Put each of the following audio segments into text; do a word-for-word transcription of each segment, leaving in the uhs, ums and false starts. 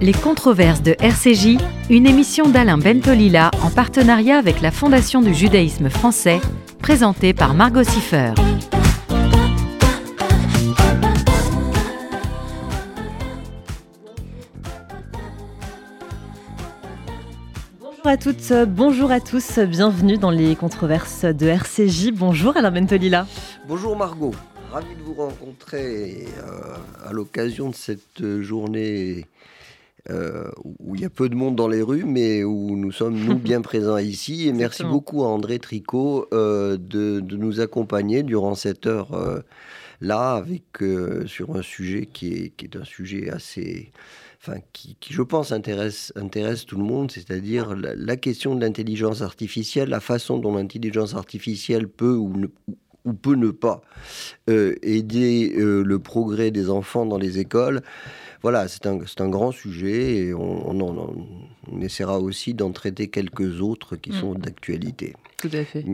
Les controverses de R C J, une émission d'Alain Bentolila en partenariat avec la Fondation du Judaïsme français, présentée par Margot Siffer. Bonjour à toutes, bonjour à tous, bienvenue dans les controverses de R C J. Bonjour Alain Bentolila. Bonjour Margot, ravi de vous rencontrer à l'occasion de cette journée Euh, où il y a peu de monde dans les rues, mais où nous sommes, nous, bien présents ici. Et merci Exactement. beaucoup à André Tricot euh, de, de nous accompagner durant cette heure-là, euh, avec, euh, sur un sujet qui est, qui est un sujet assez... Enfin, qui, qui, je pense, intéresse, intéresse tout le monde, c'est-à-dire la, la question de l'intelligence artificielle, la façon dont l'intelligence artificielle peut ou ne peut ou peut ne pas euh, aider euh, le progrès des enfants dans les écoles. Voilà, c'est un, c'est un grand sujet et on, on, on, on essaiera aussi d'en traiter quelques autres qui sont d'actualité. Tout à fait.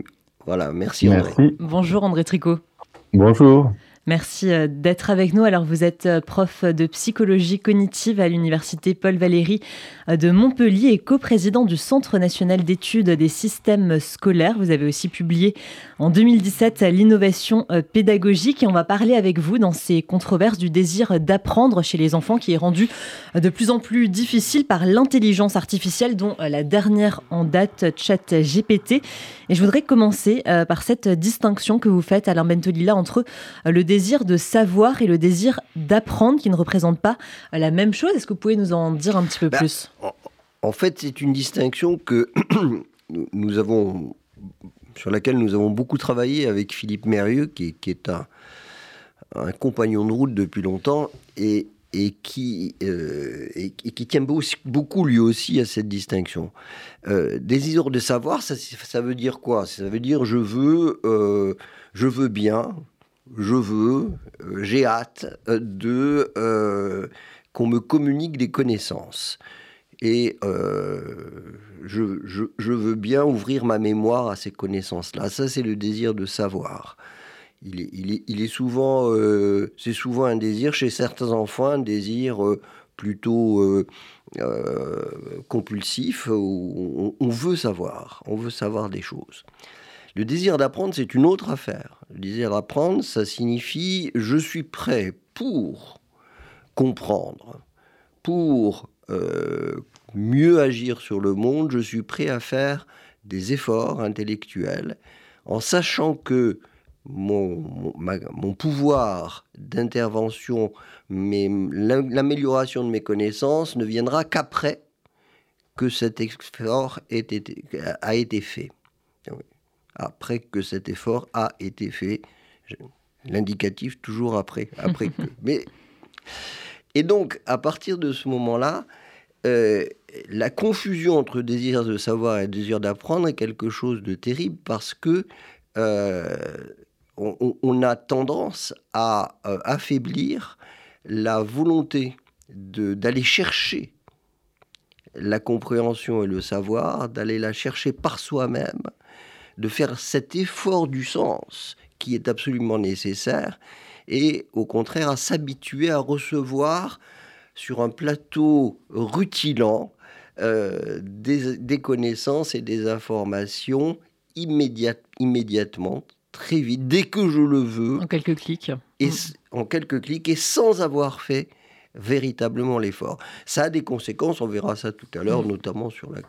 Voilà, merci, merci. André. Bonjour André Tricot. Bonjour. Merci d'être avec nous. Alors, vous êtes prof de psychologie cognitive à l'Université Paul Valéry de Montpellier et coprésident du Centre national d'études des systèmes scolaires. Vous avez aussi publié en deux mille dix-sept l'innovation pédagogique et on va parler avec vous dans ces controverses du désir d'apprendre chez les enfants qui est rendu de plus en plus difficile par l'intelligence artificielle, dont la dernière en date, ChatGPT. Et je voudrais commencer par cette distinction que vous faites, Alain Bentolila, entre le désir Le désir de savoir et le désir d'apprendre qui ne représentent pas la même chose. Est-ce que vous pouvez nous en dire un petit peu bah, plus ? En fait, c'est une distinction que nous avons, sur laquelle nous avons beaucoup travaillé avec Philippe Mérieux, qui, qui est un, un compagnon de route depuis longtemps et, et, qui, euh, et, et qui tient beaucoup lui aussi à cette distinction. Euh, désir de savoir, ça, ça veut dire quoi ? Ça veut dire je veux, euh, je veux bien... Je veux, euh, j'ai hâte de, euh, qu'on me communique des connaissances. Et euh, je, je, je veux bien ouvrir ma mémoire à ces connaissances-là. Ça, c'est le désir de savoir. Il est, il est, il est souvent, euh, c'est souvent un désir, chez certains enfants, un désir euh, plutôt euh, euh, compulsif. Où on, on veut savoir, on veut savoir des choses. Le désir d'apprendre, c'est une autre affaire. Le désir d'apprendre, ça signifie « je suis prêt pour comprendre, pour euh, mieux agir sur le monde, je suis prêt à faire des efforts intellectuels en sachant que mon, mon, ma, mon pouvoir d'intervention, mes, l'amélioration de mes connaissances ne viendra qu'après que cet effort ait été, a été fait. » Après que cet effort a été fait, l'indicatif toujours après, après que. Mais et donc à partir de ce moment-là, euh, la confusion entre désir de savoir et désir d'apprendre est quelque chose de terrible parce que euh, on, on a tendance à euh, affaiblir la volonté de, d'aller chercher la compréhension et le savoir, d'aller la chercher par soi-même. De faire cet effort du sens qui est absolument nécessaire et au contraire à s'habituer à recevoir sur un plateau rutilant euh, des, des connaissances et des informations immédiate, immédiatement, très vite, dès que je le veux. En quelques clics. Et, en quelques clics et sans avoir fait véritablement l'effort. Ça a des conséquences, on verra ça tout à l'heure, mmh. notamment sur la,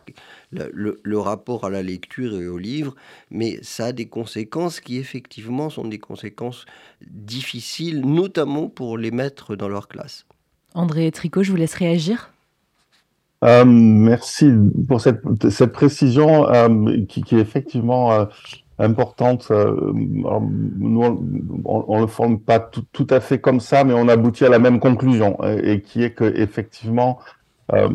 la, le, le rapport à la lecture et au livre, mais ça a des conséquences qui, effectivement, sont des conséquences difficiles, notamment pour les maîtres dans leur classe. André Tricot, je vous laisse réagir. Euh, merci pour cette, cette précision euh, qui, qui est effectivement... Euh, importante. Nous, on ne le forme pas tout, tout à fait comme ça, mais on aboutit à la même conclusion, et, et qui est qu'effectivement, euh,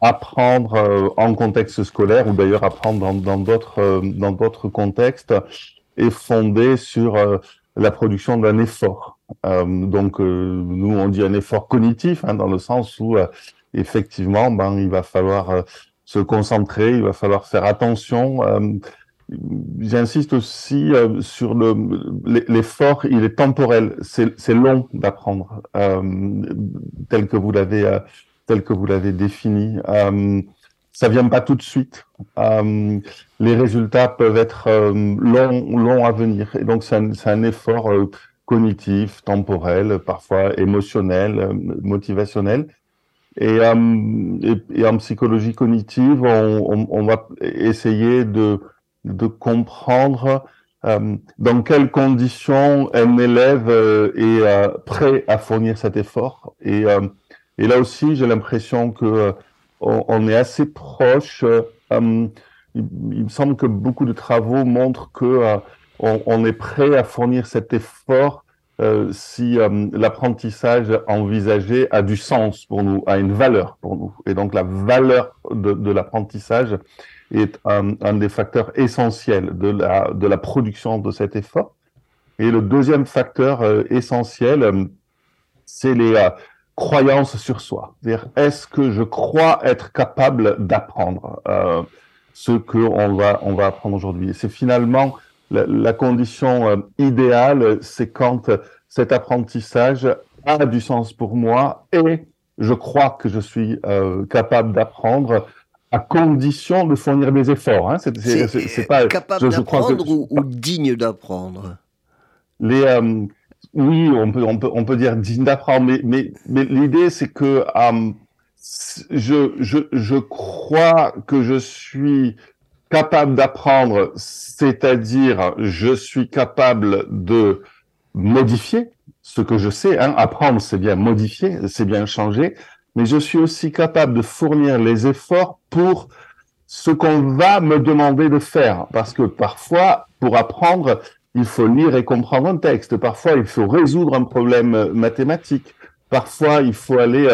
apprendre euh, en contexte scolaire, ou d'ailleurs apprendre dans, dans, d'autres, euh, dans d'autres contextes, est fondé sur euh, la production d'un effort. Euh, donc, euh, nous, on dit un effort cognitif, hein, dans le sens où, euh, effectivement, ben, il va falloir euh, se concentrer, il va falloir faire attention. Euh, J'insiste aussi euh, sur le, l'effort, il est temporel, c'est, c'est long d'apprendre, euh, tel que vous l'avez euh, tel que vous l'avez défini. Euh, ça vient pas tout de suite. Euh, les résultats peuvent être euh, longs, longs à venir. Et donc, c'est un, c'est un effort euh, cognitif, temporel, parfois émotionnel, euh, motivationnel. Et, euh, et, et en psychologie cognitive, on, on, on va essayer de, de comprendre euh, dans quelles conditions un élève euh, est euh, prêt à fournir cet effort. Et, euh, et là aussi, j'ai l'impression que euh, on, on est assez proche. Euh, euh, il, il me semble que beaucoup de travaux montrent que euh, on, on est prêt à fournir cet effort. Euh, si euh, l'apprentissage envisagé a du sens pour nous, a une valeur pour nous. Et donc la valeur de, de l'apprentissage est un, un des facteurs essentiels de la, de la production de cet effort. Et le deuxième facteur euh, essentiel, euh, c'est les euh, croyances sur soi. C'est-à-dire, est-ce que je crois être capable d'apprendre euh, ce qu'on va, on va apprendre aujourd'hui ? C'est finalement... La, la condition euh, idéale, c'est quand euh, cet apprentissage a du sens pour moi et je crois que je suis euh, capable d'apprendre à condition de fournir des efforts. Hein. C'est, c'est, c'est, c'est pas, capable je, je d'apprendre que, ou, ou digne d'apprendre les, euh, oui, on peut, on peut, on peut dire digne d'apprendre, mais, mais, mais l'idée, c'est que euh, je, je, je crois que je suis... capable d'apprendre, c'est-à-dire je suis capable de modifier ce que je sais. Hein. Apprendre, c'est bien modifier, c'est bien changer, mais je suis aussi capable de fournir les efforts pour ce qu'on va me demander de faire. Parce que parfois, pour apprendre, il faut lire et comprendre un texte. Parfois, il faut résoudre un problème mathématique. Parfois, il faut aller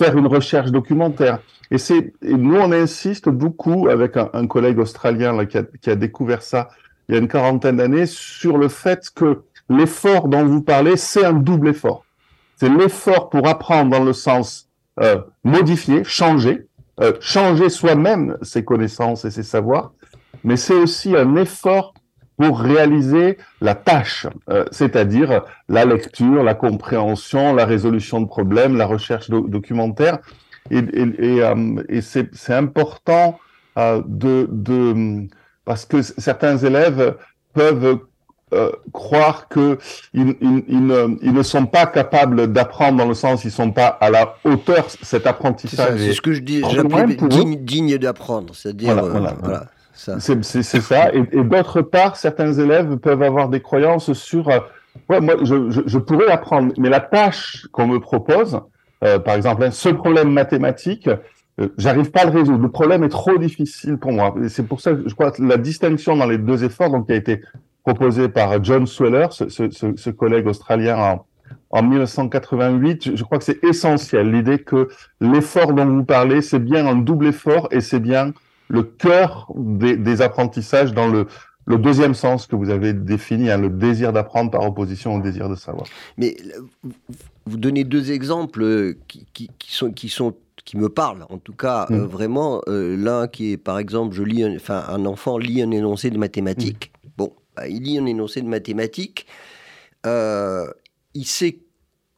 faire une recherche documentaire. Et, c'est, et nous, on insiste beaucoup avec un, un collègue australien là, qui, a, qui a découvert ça il y a une quarantaine d'années sur le fait que l'effort dont vous parlez, c'est un double effort. C'est l'effort pour apprendre dans le sens euh, modifier, changer, euh, changer soi-même ses connaissances et ses savoirs, mais c'est aussi un effort pour réaliser la tâche, euh, c'est-à-dire la lecture, la compréhension, la résolution de problèmes, la recherche do- documentaire. Et, et, et, euh, et c'est, c'est important euh, de, de parce que certains élèves peuvent euh, croire que ils, ils, ils, ne, ils ne sont pas capables d'apprendre dans le sens ils sont pas à la hauteur cet apprentissage. C'est, ça, c'est ce que je dis, j'appelle digne, digne d'apprendre, c'est-à-dire voilà, euh, voilà, voilà ça. C'est, c'est, c'est ça. Et, et d'autre part, certains élèves peuvent avoir des croyances sur euh, ouais moi je, je, je pourrais apprendre, mais la tâche qu'on me propose Euh, par exemple, hein, ce problème mathématique, euh, j'arrive pas à le résoudre. Le problème est trop difficile pour moi. Et c'est pour ça, je crois, la distinction dans les deux efforts, donc qui a été proposée par John Sweller, ce, ce, ce collègue australien en, en dix-neuf cent quatre-vingt-huit, je, je crois que c'est essentiel. L'idée que l'effort dont vous parlez, c'est bien un double effort et c'est bien le cœur des, des apprentissages dans le Le deuxième sens que vous avez défini, hein, le désir d'apprendre par opposition au désir de savoir. Mais vous donnez deux exemples qui, qui, qui, sont, qui, sont, qui me parlent, en tout cas, mmh. euh, vraiment. Euh, l'un qui est, par exemple, je lis un, enfin, un enfant lit un énoncé de mathématiques. Mmh. Bon, bah, il lit un énoncé de mathématiques. Euh, il sait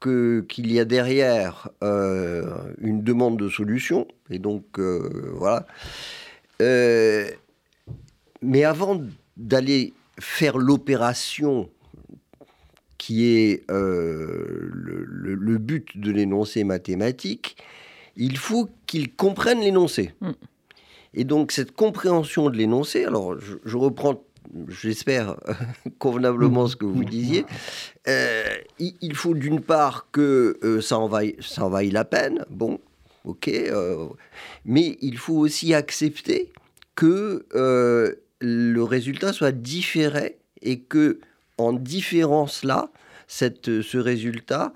que, qu'il y a derrière euh, une demande de solution. Et donc, euh, voilà. Euh, mais avant de d'aller faire l'opération qui est euh, le, le, le but de l'énoncé mathématique, il faut qu'il comprenne l'énoncé. Mmh. Et donc, cette compréhension de l'énoncé, alors je, je reprends, j'espère, convenablement ce que vous disiez, euh, il, il faut d'une part que euh, ça en vaille, ça en vaille la peine, bon, ok, euh, mais il faut aussi accepter que... Euh, le résultat soit différé et que, en différant cela, cette, ce résultat,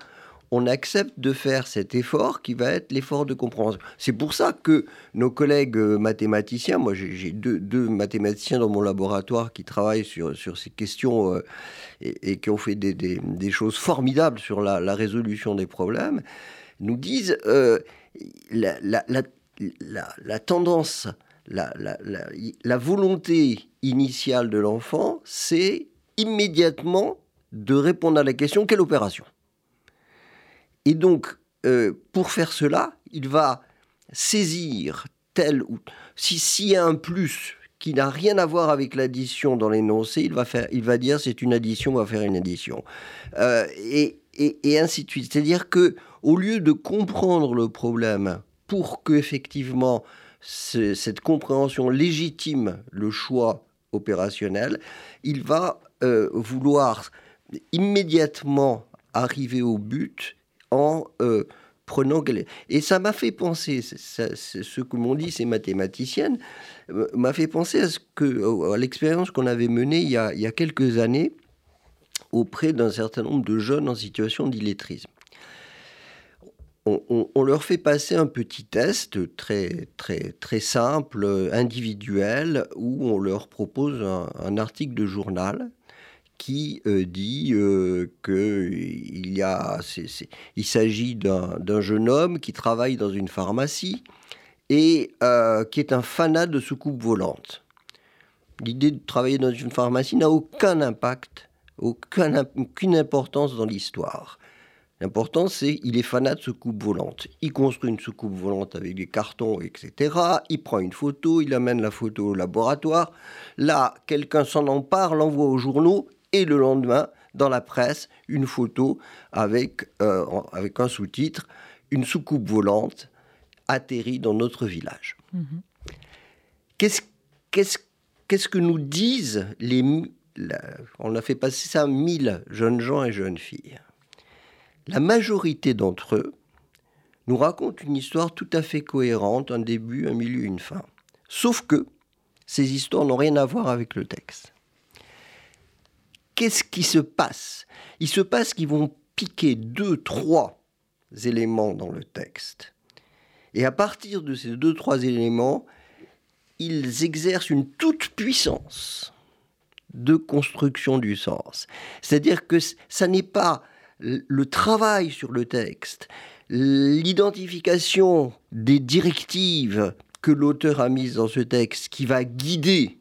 on accepte de faire cet effort qui va être l'effort de compréhension. C'est pour ça que nos collègues mathématiciens, moi j'ai, j'ai deux, deux mathématiciens dans mon laboratoire qui travaillent sur, sur ces questions euh, et, et qui ont fait des, des, des choses formidables sur la, la résolution des problèmes, nous disent euh, la, la, la, la, la tendance... La, la, la, la volonté initiale de l'enfant, c'est immédiatement de répondre à la question « Quelle opération ?» Et donc, euh, pour faire cela, il va saisir tel ou... Si, s'il y a un plus qui n'a rien à voir avec l'addition dans l'énoncé, il va, faire, il va dire c'est une addition, on va faire une addition. Euh, et, et, et ainsi de suite. C'est-à-dire qu'au lieu de comprendre le problème pour qu'effectivement cette compréhension légitime le choix opérationnel, il va euh, vouloir immédiatement arriver au but en euh, prenant... Et ça m'a fait penser, ça, ce que m'ont dit ces mathématiciennes, m'a fait penser à, ce que, à l'expérience qu'on avait menée il y, a, il y a quelques années auprès d'un certain nombre de jeunes en situation d'illettrisme. On, on, on leur fait passer un petit test très, très, très simple, individuel, où on leur propose un, un article de journal qui euh, dit euh, qu'il y a, c'est, c'est, il s'agit d'un, d'un jeune homme qui travaille dans une pharmacie et euh, qui est un fanat de soucoupes volantes. L'idée de travailler dans une pharmacie n'a aucun impact, aucun, aucune importance dans l'histoire. L'important, c'est qu'il est fanat de soucoupe volante. Il construit une soucoupe volante avec des cartons, et cetera. Il prend une photo, il amène la photo au laboratoire. Là, quelqu'un s'en empare, l'envoie aux journaux. Et le lendemain, dans la presse, une photo avec, euh, avec un sous-titre. Une soucoupe volante atterrit dans notre village. Mmh. Qu'est-ce, qu'est-ce, qu'est-ce que nous disent les... La, on a fait passer ça à mille jeunes gens et jeunes filles. La majorité d'entre eux nous racontent une histoire tout à fait cohérente, un début, un milieu, une fin. Sauf que ces histoires n'ont rien à voir avec le texte. Qu'est-ce qui se passe ? Il se passe qu'ils vont piquer deux, trois éléments dans le texte. Et à partir de ces deux, trois éléments, ils exercent une toute puissance de construction du sens. C'est-à-dire que ça n'est pas... le travail sur le texte, l'identification des directives que l'auteur a mises dans ce texte qui va guider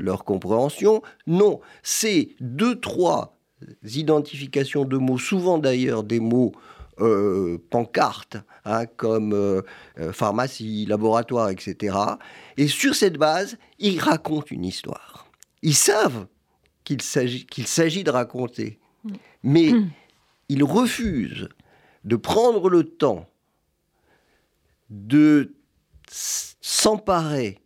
leur compréhension, non, c'est deux, trois identifications de mots, souvent d'ailleurs des mots euh, pancartes, hein, comme euh, pharmacie, laboratoire, et cetera. Et sur cette base, ils racontent une histoire. Ils savent qu'il s'agit, qu'il s'agit de raconter, mais... Mmh. Ils refusent de prendre le temps de s'emparer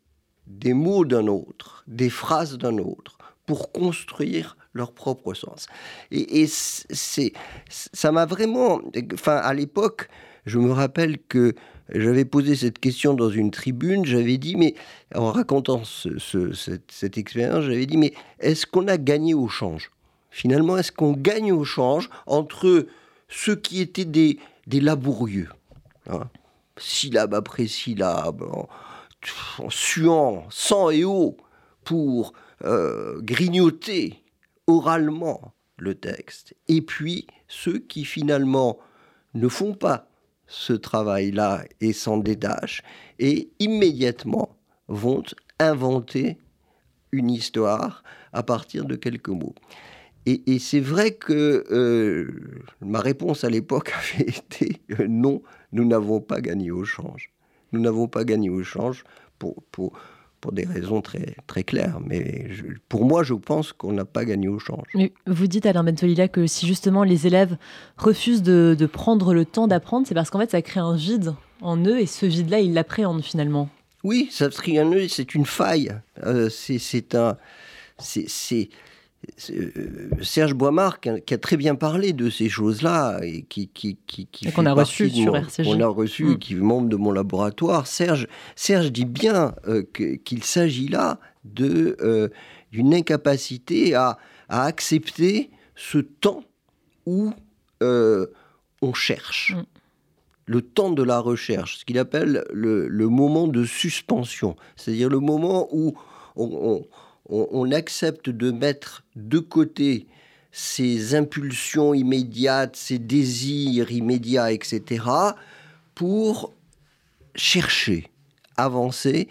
des mots d'un autre, des phrases d'un autre, pour construire leur propre sens. Et, et c'est, ça m'a vraiment... Enfin, à l'époque, je me rappelle que j'avais posé cette question dans une tribune, j'avais dit, mais en racontant ce, ce, cette, cette expérience, j'avais dit, mais est-ce qu'on a gagné au change ? Finalement, est-ce qu'on gagne au change entre ceux qui étaient des, des laborieux, hein, syllabe après syllabe, en, en suant sang et eau pour euh, grignoter oralement le texte, et puis ceux qui finalement ne font pas ce travail-là et s'en détachent, et immédiatement vont inventer une histoire à partir de quelques mots. Et, et c'est vrai que euh, ma réponse à l'époque avait été euh, non, nous n'avons pas gagné au change. Nous n'avons pas gagné au change pour, pour, pour des raisons très, très claires. Mais je, pour moi, je pense qu'on n'a pas gagné au change. Mais vous dites, Alain Bentolila, que si justement les élèves refusent de, de prendre le temps d'apprendre, c'est parce qu'en fait, ça crée un vide en eux et ce vide-là, ils l'appréhendent finalement. Oui, ça crée un vide, c'est une faille. Euh, c'est, c'est un... C'est... c'est... Serge Boivard qui a très bien parlé de ces choses-là et qui qui qui, qui et qu'on a reçu sur R C J. On a reçu, mmh. qui est membre de mon laboratoire. Serge Serge dit bien euh, que, qu'il s'agit là de euh, d'une incapacité à à accepter ce temps où euh, on cherche, mmh. le temps de la recherche, ce qu'il appelle le le moment de suspension, c'est-à-dire le moment où on, on on accepte de mettre de côté ces impulsions immédiates, ces désirs immédiats, et cetera, pour chercher, avancer.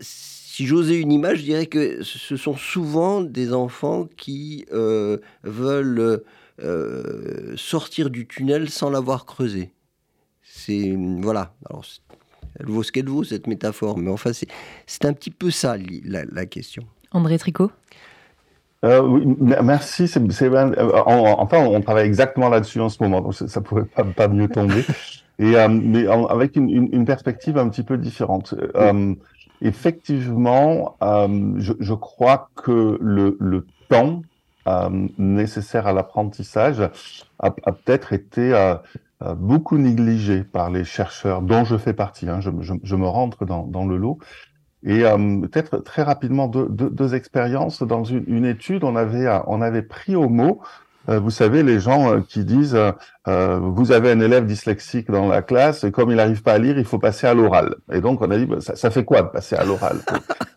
Si j'osais une image, je dirais que ce sont souvent des enfants qui euh, veulent euh, sortir du tunnel sans l'avoir creusé. c'est voilà. Alors, elle vaut ce qu'elle vaut, cette métaphore, mais enfin, c'est, c'est un petit peu ça la, la question. André Tricot. Euh, oui, merci. C'est, c'est, on, enfin, on travaille exactement là-dessus en ce moment, donc ça ne pourrait pas, pas mieux tomber. Et, euh, mais en, avec une, une, une perspective un petit peu différente. Oui. Euh, effectivement, euh, je, je crois que le, le temps euh, nécessaire à l'apprentissage a, a peut-être été euh, beaucoup négligé par les chercheurs, dont je fais partie. Hein, je, je, je me rentre dans, dans le lot. Et euh, peut-être très rapidement deux, deux, deux expériences. Dans une, une étude, on avait on avait pris au mot, euh, vous savez, les gens euh, qui disent euh, vous avez un élève dyslexique dans la classe et comme il n'arrive pas à lire, il faut passer à l'oral. Et donc on a dit bah, ça, ça fait quoi de passer à l'oral?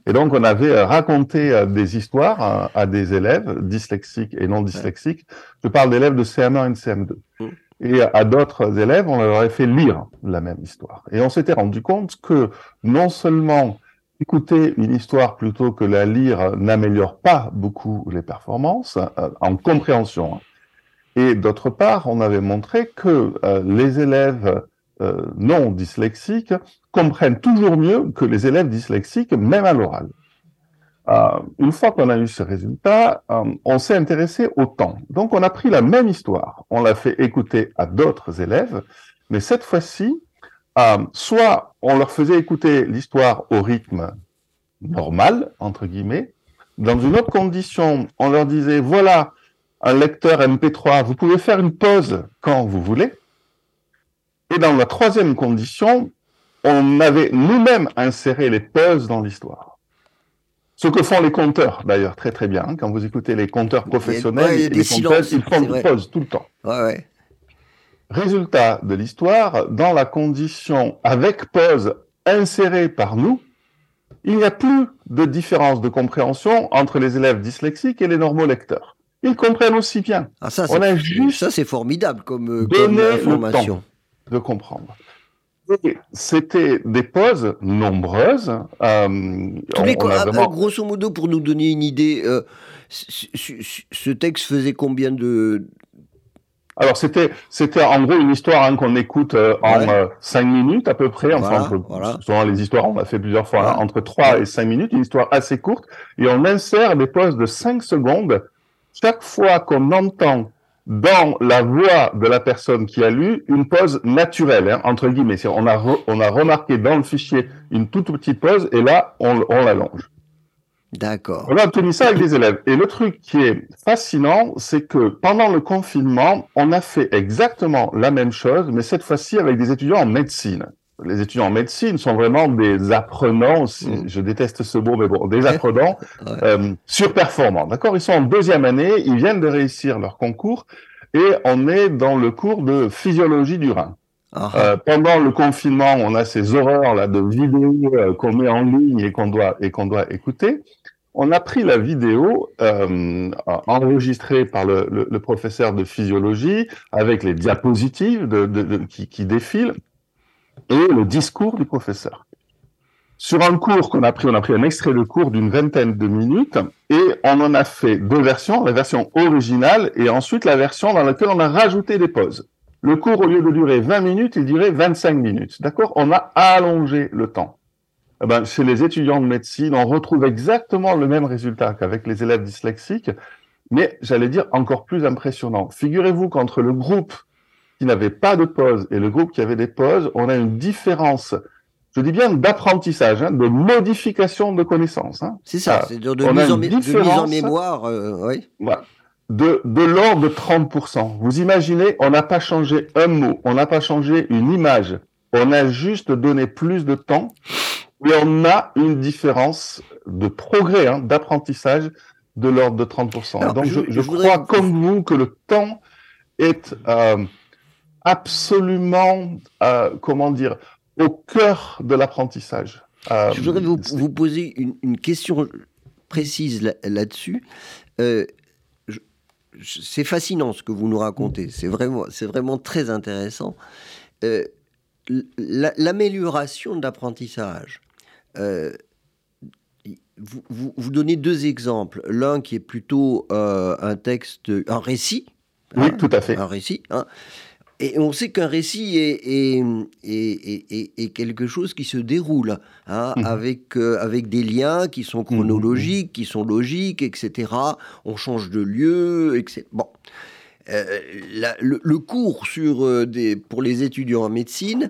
Et donc on avait raconté euh, des histoires à, à des élèves dyslexiques et non dyslexiques. Je parle d'élèves de C M un et de C M deux. Et à d'autres élèves, on leur avait fait lire la même histoire. Et on s'était rendu compte que non seulement écouter une histoire plutôt que la lire n'améliore pas beaucoup les performances euh, en compréhension. Et d'autre part, on avait montré que euh, les élèves euh, non dyslexiques comprennent toujours mieux que les élèves dyslexiques, même à l'oral. Euh, une fois qu'on a eu ce résultat, euh, on s'est intéressé au temps. Donc on a pris la même histoire, on l'a fait écouter à d'autres élèves, mais cette fois-ci, Euh, soit on leur faisait écouter l'histoire au rythme normal, entre guillemets. Dans une autre condition, on leur disait, voilà, un lecteur M P trois, vous pouvez faire une pause quand vous voulez. Et dans la troisième condition, on avait nous-mêmes inséré les pauses dans l'histoire. Ce que font les conteurs, d'ailleurs, très très bien. Hein, quand vous écoutez les conteurs professionnels, il y a, ouais, il y a des les silences, conteurs, ils font des pauses tout le temps. Ouais, ouais. Résultat de l'histoire, dans la condition avec pause insérée par nous, il n'y a plus de différence de compréhension entre les élèves dyslexiques et les normaux lecteurs. Ils comprennent aussi bien. Ah, ça, on a juste ça, c'est formidable comme, comme information. De comprendre. Et c'était des pauses nombreuses. Euh, Tous on, les co- on a vraiment... Grosso modo, pour nous donner une idée, euh, c- c- ce texte faisait combien de... Alors, c'était, c'était en gros une histoire hein, qu'on écoute euh, en ouais. euh, cinq minutes à peu près. Enfin, voilà, entre, voilà. Souvent, les histoires, on a fait plusieurs fois, voilà. hein, entre trois et cinq minutes, une histoire assez courte. Et on insère des pauses de cinq secondes chaque fois qu'on entend dans la voix de la personne qui a lu une pause naturelle, hein, entre guillemets. On a, re, on a remarqué dans le fichier une toute petite pause et là, on, on l'allonge. D'accord. On a obtenu ça avec des élèves. Et le truc qui est fascinant, c'est que pendant le confinement, on a fait exactement la même chose, mais cette fois-ci avec des étudiants en médecine. Les étudiants en médecine sont vraiment des apprenants, mmh. je déteste ce mot, mais bon, des apprenants ouais. euh, surperformants. D'accord ? Ils sont en deuxième année, ils viennent de réussir leur concours, et on est dans le cours de physiologie du rein. Uh-huh. Euh, pendant le confinement, on a ces horreurs là de vidéos euh, qu'on met en ligne et qu'on doit et qu'on doit écouter. On a pris la vidéo euh, enregistrée par le, le, le professeur de physiologie avec les diapositives de, de, de, qui, qui défilent et le discours du professeur. Sur un cours qu'on a pris, on a pris un extrait de cours d'une vingtaine de minutes et on en a fait deux versions, la version originale et ensuite la version dans laquelle on a rajouté des pauses. Le cours, au lieu de durer vingt minutes, il durait vingt-cinq minutes. D'accord ? On a allongé le temps. Eh ben, chez les étudiants de médecine, on retrouve exactement le même résultat qu'avec les élèves dyslexiques, mais j'allais dire encore plus impressionnant. Figurez-vous qu'entre le groupe qui n'avait pas de pause et le groupe qui avait des pauses, on a une différence, je dis bien d'apprentissage, hein, de modification de connaissances. Hein. C'est ça, ah, c'est de, de, mise en mé- de mise en mémoire. Euh, oui. Voilà. De, de l'ordre de trente pour cent. Vous imaginez, on n'a pas changé un mot, on n'a pas changé une image, on a juste donné plus de temps, mais on a une différence de progrès, hein, d'apprentissage de l'ordre de trente pour cent. Alors, Donc je, je, je crois, voudrais... comme vous, que le temps est euh, absolument, euh, comment dire, au cœur de l'apprentissage. Euh, je voudrais vous, vous poser une, une question précise là, là-dessus. Euh, C'est fascinant ce que vous nous racontez, c'est vraiment, c'est vraiment très intéressant. Euh, l'amélioration de l'apprentissage, euh, vous, vous, vous donnez deux exemples. L'un qui est plutôt euh, un texte, un récit. Oui, hein, tout à fait. Un récit. Hein. Et on sait qu'un récit est, est, est, est, est quelque chose qui se déroule, hein, mmh. avec, euh, avec des liens qui sont chronologiques, mmh. qui sont logiques, et cetera. On change de lieu, et cetera. Bon. Euh, la, le, le cours sur, euh, des, pour les étudiants en médecine,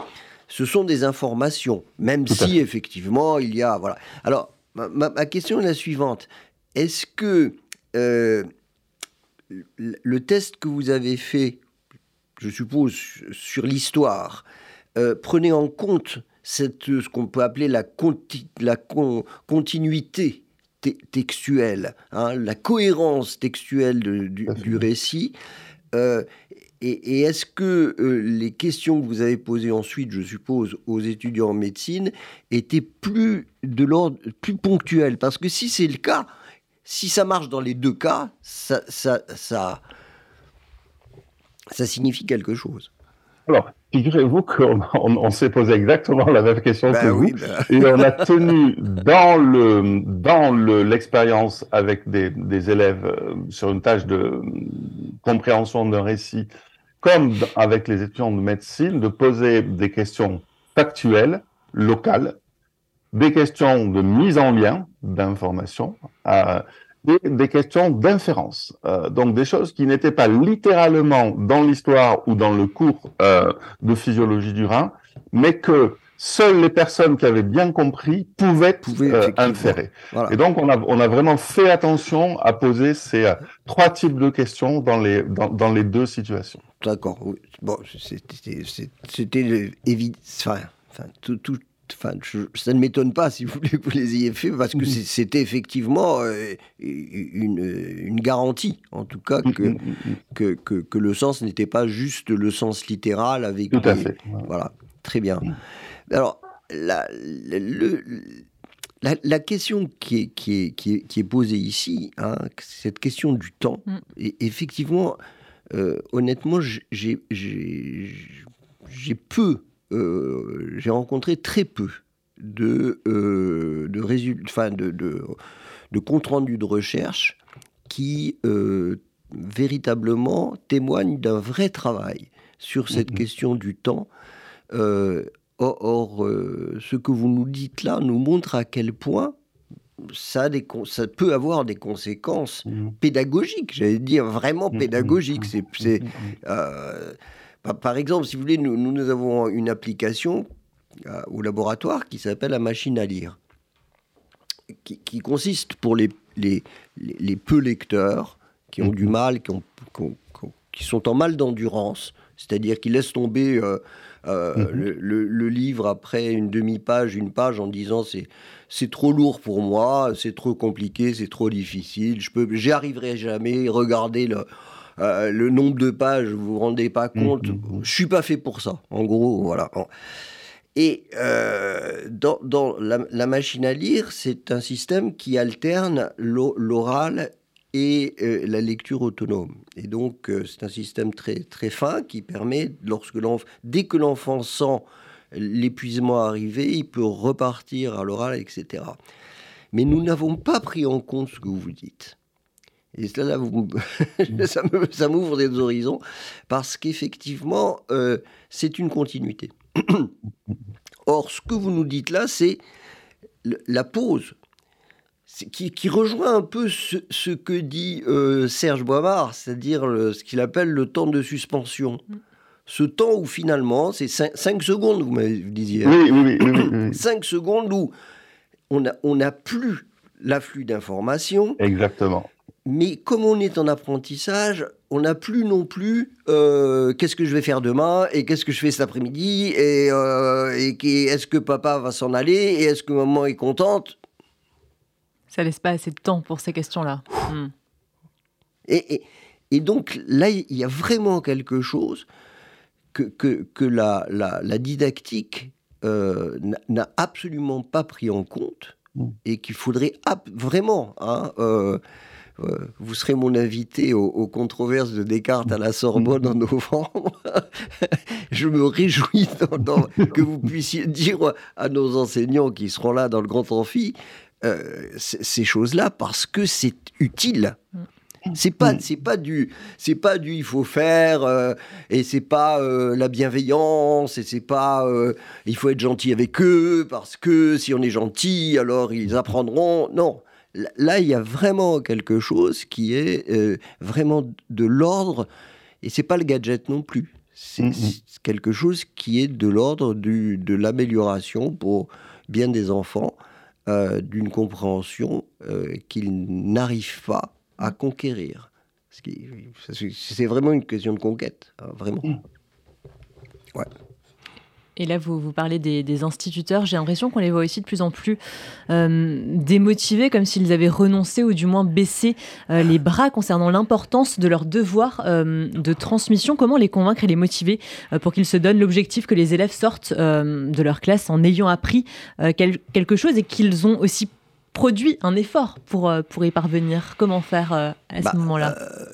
ce sont des informations, même Tout si, effectivement, il y a... Voilà. Alors, ma, ma, ma question est la suivante. Est-ce que euh, le test que vous avez fait, je suppose, sur l'histoire, euh, prenait en compte cette, ce qu'on peut appeler la, conti, la con, continuité te, textuelle, hein, la cohérence textuelle de, du, du récit euh, Et, et est-ce que euh, les questions que vous avez posées ensuite, je suppose, aux étudiants en médecine, étaient plus de l'ordre, plus ponctuelles ? Parce que si c'est le cas, si ça marche dans les deux cas, ça, ça, ça, ça signifie quelque chose. Alors, figurez-vous qu'on on, on s'est posé exactement la même question ben que oui, vous, ben... et on a tenu dans, le, dans le, l'expérience avec des, des élèves sur une tâche de compréhension d'un récit, comme avec les étudiants de médecine, de poser des questions factuelles, locales, des questions de mise en lien d'informations, euh, et des questions d'inférence. Euh, donc des choses qui n'étaient pas littéralement dans l'histoire ou dans le cours euh, de physiologie du rein, mais que seules les personnes qui avaient bien compris pouvaient, pouvaient euh, inférer. Voilà. Et donc on a, on a vraiment fait attention à poser ces euh, trois types de questions dans les, dans, dans les deux situations. D'accord. Oui. Bon, c'était, c'était, c'était évident. Enfin, enfin, tout... tout... Enfin, je, ça ne m'étonne pas, si vous voulez, que vous les ayez fait, parce que c'était effectivement euh, une, une garantie, en tout cas, que, que, que, que le sens n'était pas juste le sens littéral. Avec tout à les... fait. Voilà, très bien. Alors, la, le, la, la question qui est, qui est, qui est, qui est posée ici, hein, cette question du temps, et effectivement, euh, honnêtement, j'ai, j'ai, j'ai peu... Euh, j'ai rencontré très peu de, euh, de, résul... enfin, de, de, de comptes rendus de recherche qui euh, véritablement témoignent d'un vrai travail sur cette mmh. question du temps. Euh, or, euh, ce que vous nous dites là nous montre à quel point ça a des con... ça peut avoir des conséquences mmh. pédagogiques, j'allais dire vraiment pédagogiques. C'est... c'est euh... Par exemple, si vous voulez, nous, nous avons une application euh, au laboratoire qui s'appelle la machine à lire, qui, qui consiste pour les, les, les, les peu lecteurs qui ont du mal, qui, ont, qui, ont, qui sont en mal d'endurance, c'est-à-dire qui laissent tomber euh, euh, mm-hmm. le, le, le livre après une demi-page, une page, en disant c'est, c'est trop lourd pour moi, c'est trop compliqué, c'est trop difficile, je peux, j'y arriverai jamais, regardez le... Euh, le nombre de pages, vous vous rendez pas compte, mmh. je suis pas fait pour ça, en gros, voilà. Et euh, dans, dans la, la machine à lire, c'est un système qui alterne l'o- l'oral et euh, la lecture autonome. Et donc, euh, c'est un système très, très fin qui permet, lorsque l'enf- dès que l'enfant sent l'épuisement arriver, il peut repartir à l'oral, et cetera. Mais nous n'avons pas pris en compte ce que vous dites. Et cela, là, vous... ça, me... ça m'ouvre des horizons, parce qu'effectivement, euh, c'est une continuité. Or, ce que vous nous dites là, c'est le... la pause, c'est... Qui... qui rejoint un peu ce, ce que dit euh, Serge Boivard, c'est-à-dire le... ce qu'il appelle le temps de suspension. Mmh. Ce temps où finalement, c'est cinq secondes, vous m'avez dit. Hein. Oui, oui, oui. oui, oui. cinq secondes où on n'a on a plus l'afflux d'informations. Exactement. Mais comme on est en apprentissage, on n'a plus non plus euh, qu'est-ce que je vais faire demain et qu'est-ce que je fais cet après-midi et, euh, et, et est-ce que papa va s'en aller et est-ce que maman est contente ? Ça laisse pas assez de temps pour ces questions-là. Mmh. Et, et, et donc là, il y a vraiment quelque chose que, que, que la, la, la didactique euh, n'a absolument pas pris en compte et qu'il faudrait ap- vraiment... Hein, euh, Euh, vous serez mon invité aux, aux controverses de Descartes à la Sorbonne en novembre. Je me réjouis dans, dans, que vous puissiez dire à nos enseignants qui seront là dans le grand amphi euh, c- ces choses-là, parce que c'est utile. C'est pas, c'est pas du, c'est pas du, il faut faire, euh, et c'est pas euh, la bienveillance, et c'est pas, euh, il faut être gentil avec eux parce que si on est gentil, alors ils apprendront. Non, là il y a vraiment quelque chose qui est euh, vraiment de l'ordre, et c'est pas le gadget non plus. C'est, mmh. c'est quelque chose qui est de l'ordre du, de l'amélioration pour bien des enfants, euh, d'une compréhension euh, qu'ils n'arrivent pas à conquérir. C'est vraiment une question de conquête, hein, vraiment. Ouais. Et là, vous, vous parlez des, des instituteurs. J'ai l'impression qu'on les voit aussi de plus en plus euh, démotivés, comme s'ils avaient renoncé ou du moins baissé euh, les bras concernant l'importance de leur devoir euh, de transmission. Comment les convaincre et les motiver euh, pour qu'ils se donnent l'objectif que les élèves sortent euh, de leur classe en ayant appris euh, quel, quelque chose et qu'ils ont aussi produit un effort pour, pour y parvenir. Comment faire euh, à ce bah, moment-là euh,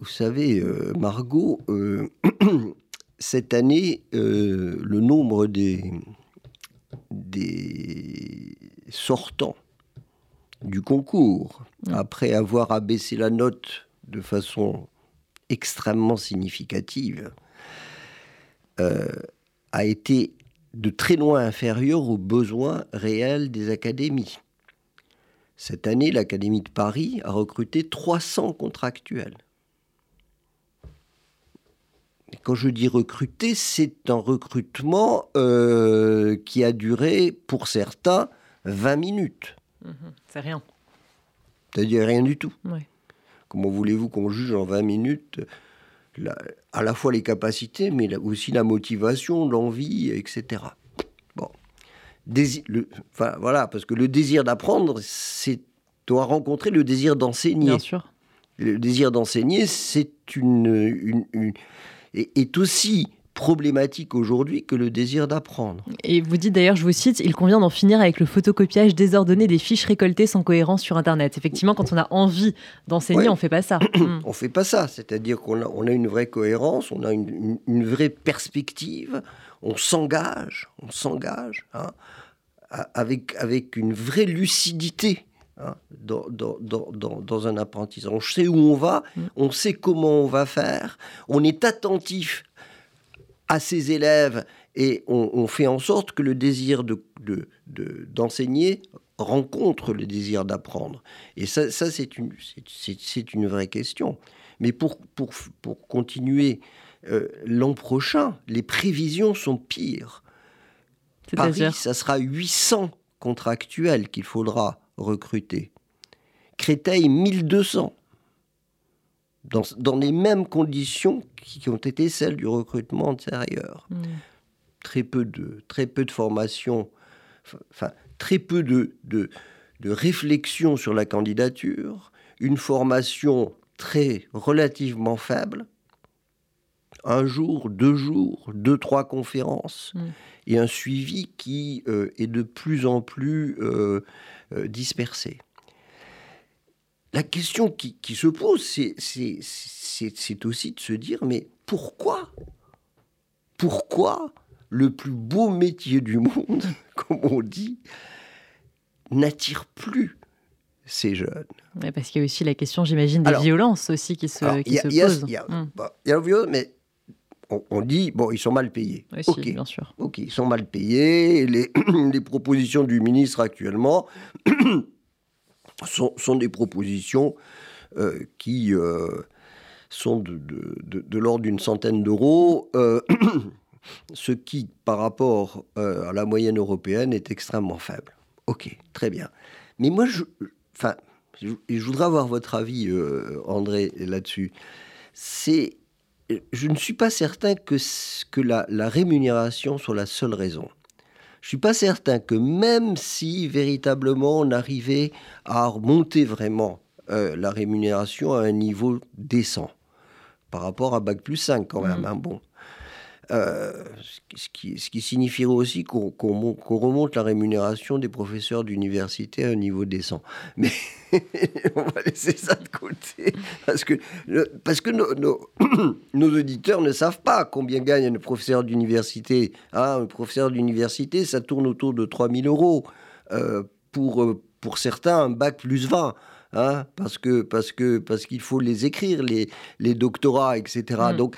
Vous savez, euh, Margot, euh, cette année, euh, le nombre des, des sortants du concours, mmh. après avoir abaissé la note de façon extrêmement significative, euh, a été de très loin inférieur aux besoins réels des académies. Cette année, l'Académie de Paris a recruté trois cents contractuels. Et quand je dis recruter, c'est un recrutement euh, qui a duré, pour certains, vingt minutes. Mmh, c'est rien. C'est-à-dire rien du tout. Ouais. Comment voulez-vous qu'on juge en vingt minutes la, à la fois les capacités, mais la, aussi la motivation, l'envie, et cetera. Bon. Dési- le, enfin, voilà, parce que le désir d'apprendre, c'est, doit rencontrer le désir d'enseigner. Bien sûr. Le désir d'enseigner, c'est une, une, une, est aussi problématique aujourd'hui que le désir d'apprendre. Et vous dites d'ailleurs, je vous cite, il convient d'en finir avec le photocopiage désordonné des fiches récoltées sans cohérence sur Internet. Effectivement, quand on a envie d'enseigner, ouais. on ne fait pas ça. on ne fait pas ça, c'est-à-dire qu'on a, on a une vraie cohérence, on a une, une, une vraie perspective, on s'engage, on s'engage hein, avec, avec une vraie lucidité hein, dans, dans, dans, dans un apprentissage. On sait où on va, mmh. on sait comment on va faire, on est attentif à ses élèves, et on, on fait en sorte que le désir de, de, de, d'enseigner rencontre le désir d'apprendre. Et ça, ça c'est, une, c'est, c'est, c'est une vraie question. Mais pour, pour, pour continuer, euh, l'an prochain, les prévisions sont pires. C'est Paris, ça sera huit cents contractuels qu'il faudra recruter. Créteil, mille deux cents. Dans, dans les mêmes conditions qui ont été celles du recrutement antérieur. Mmh. Très peu de, très peu de formation, enfin, très peu de, de, de réflexion sur la candidature, une formation très relativement faible, un jour, deux jours, deux, trois conférences, mmh. et un suivi qui euh, est de plus en plus euh, euh, dispersé. La question qui, qui se pose, c'est, c'est, c'est, c'est aussi de se dire, mais pourquoi ? Pourquoi le plus beau métier du monde, comme on dit, n'attire plus ces jeunes ? Ouais, parce qu'il y a aussi la question, j'imagine, des alors, violences aussi qui se, alors, qui y a, se y a, posent. Il y a, hum. bah, y a la violence, mais on, on dit, bon, ils sont mal payés. Oui, okay. si, bien sûr. Ok, ils sont mal payés. Les, les propositions du ministre actuellement... Sont, sont des propositions euh, qui euh, sont de, de, de, de l'ordre d'une centaine d'euros, euh, ce qui, par rapport euh, à la moyenne européenne, est extrêmement faible. Ok, très bien. Mais moi, je, enfin, je, je voudrais avoir votre avis, euh, André, là-dessus. C'est, je ne suis pas certain que, que la, la rémunération soit la seule raison. Je ne suis pas certain que même si véritablement on arrivait à remonter vraiment euh, la rémunération à un niveau décent, par rapport à Bac plus cinq quand même, mmh. hein, bon. euh, ce, qui, ce qui signifierait aussi qu'on, qu'on, qu'on remonte la rémunération des professeurs d'université à un niveau décent. Mais on va laisser ça de côté, parce que, le, parce que nos, nos, nos auditeurs ne savent pas combien gagne un professeur d'université. Hein, un professeur d'université, ça tourne autour de trois mille euros. Euh, pour, pour certains, un bac plus vingt. hein, parce que, parce que, parce qu'il faut les écrire, les, les doctorats, et cetera. Mmh. Donc,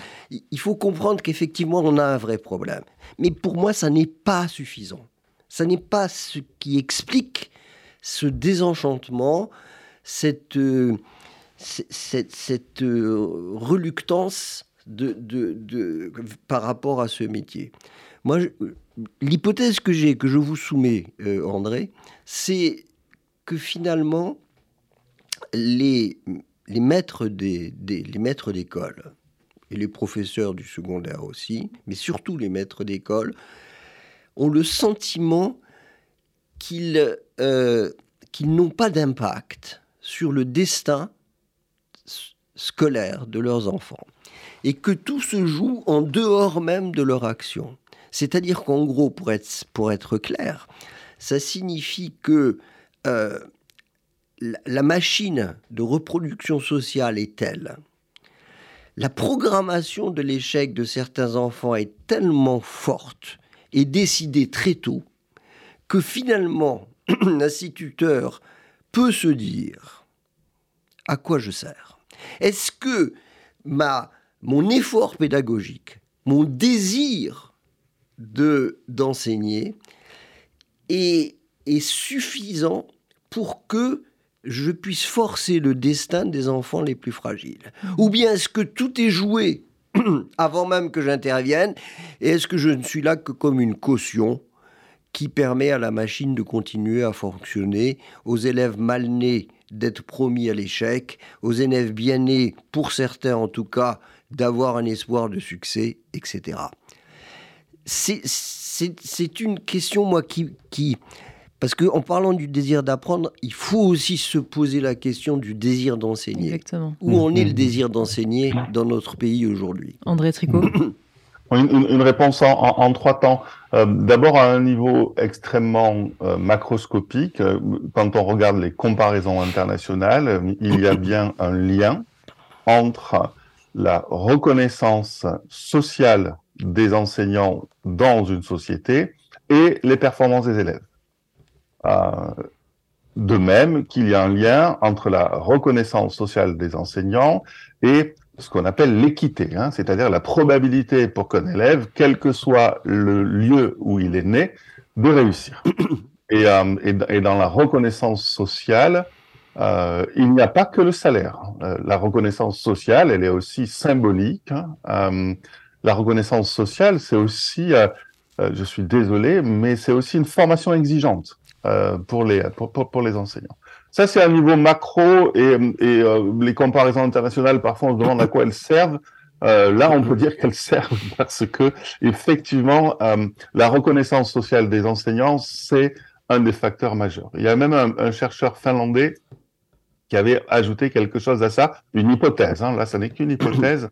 il faut comprendre qu'effectivement, on a un vrai problème. Mais pour moi, ça n'est pas suffisant. Ça n'est pas ce qui explique ce désenchantement, cette, euh, cette, cette euh, reluctance de, de, de, par rapport à ce métier. Moi, je, l'hypothèse que j'ai, que je vous soumets, euh, André, c'est que finalement, les, les, maîtres des, des, les maîtres d'école, et les professeurs du secondaire aussi, mais surtout les maîtres d'école, ont le sentiment qu'ils, euh, qu'ils n'ont pas d'impact sur le destin scolaire de leurs enfants, et que tout se joue en dehors même de leur action. C'est-à-dire qu'en gros, pour être, pour être clair, ça signifie que euh, la machine de reproduction sociale est telle, la programmation de l'échec de certains enfants est tellement forte et décidée très tôt, que finalement, l'instituteur peut se dire « À quoi je sers ? Est-ce que ma, mon effort pédagogique, mon désir de, d'enseigner est, est suffisant pour que je puisse forcer le destin des enfants les plus fragiles ? Ou bien est-ce que tout est joué avant même que j'intervienne ? Et est-ce que je ne suis là que comme une caution ? Qui permet à la machine de continuer à fonctionner, aux élèves mal nés d'être promis à l'échec, aux élèves bien nés, pour certains en tout cas, d'avoir un espoir de succès, et cetera. C'est, c'est, c'est une question, moi, qui, qui... Parce qu'en parlant du désir d'apprendre, il faut aussi se poser la question du désir d'enseigner. Exactement. Où en est le désir d'enseigner dans notre pays aujourd'hui ? André Tricot. Une, une, une réponse en, en, en trois temps. Euh, d'abord, à un niveau extrêmement euh, macroscopique, euh, quand on regarde les comparaisons internationales, euh, il y a bien un lien entre la reconnaissance sociale des enseignants dans une société et les performances des élèves. Euh, de même qu'il y a un lien entre la reconnaissance sociale des enseignants et ce qu'on appelle l'équité, hein, c'est-à-dire la probabilité pour qu'un élève, quel que soit le lieu où il est né, de réussir. Et, euh, et, et dans la reconnaissance sociale, euh, il n'y a pas que le salaire. Euh, la reconnaissance sociale, elle est aussi symbolique. Hein, euh, la reconnaissance sociale, c'est aussi, euh, euh, je suis désolé, mais c'est aussi une formation exigeante euh, pour les, pour, pour, pour les enseignants. Ça, c'est un niveau macro, et, et euh, les comparaisons internationales, parfois, on se demande à quoi elles servent. Euh, là, on peut dire qu'elles servent parce que, effectivement, euh, la reconnaissance sociale des enseignants, c'est un des facteurs majeurs. Il y a même un, un chercheur finlandais qui avait ajouté quelque chose à ça, une hypothèse, hein, là, ça n'est qu'une hypothèse,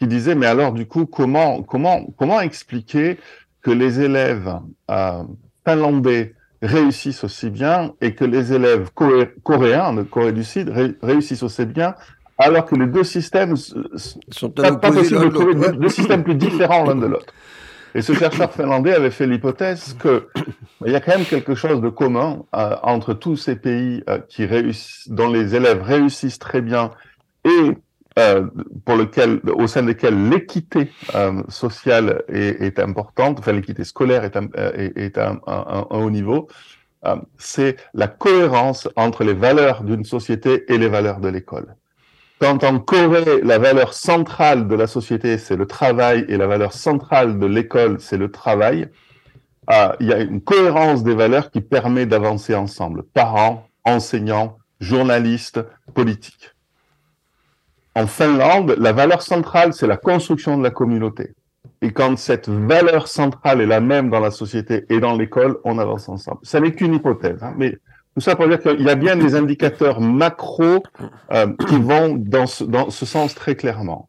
qui disait, mais alors, du coup, comment, comment, comment expliquer que les élèves euh, finlandais réussissent aussi bien et que les élèves coré- coréens de Corée du Sud ré- réussissent aussi bien, alors que les deux systèmes s- s- sont à pas possible de trouver deux, deux systèmes plus différents l'un de l'autre. Et ce chercheur finlandais avait fait l'hypothèse que il y a quand même quelque chose de commun euh, entre tous ces pays euh, qui réussissent, dont les élèves réussissent très bien et euh, pour lequel, au sein desquels l'équité euh, sociale est, est importante, enfin l'équité scolaire est, un, est, est un, un, un haut niveau, euh, c'est la cohérence entre les valeurs d'une société et les valeurs de l'école. Quand en Corée, la valeur centrale de la société, c'est le travail, et la valeur centrale de l'école, c'est le travail, euh, il y a une cohérence des valeurs qui permet d'avancer ensemble, parents, enseignants, journalistes, politiques. En Finlande, la valeur centrale, c'est la construction de la communauté. Et quand cette valeur centrale est la même dans la société et dans l'école, on avance ensemble. Ça n'est qu'une hypothèse, hein, mais tout ça pour dire qu'il y a bien des indicateurs macro euh, qui vont dans ce, dans ce sens très clairement.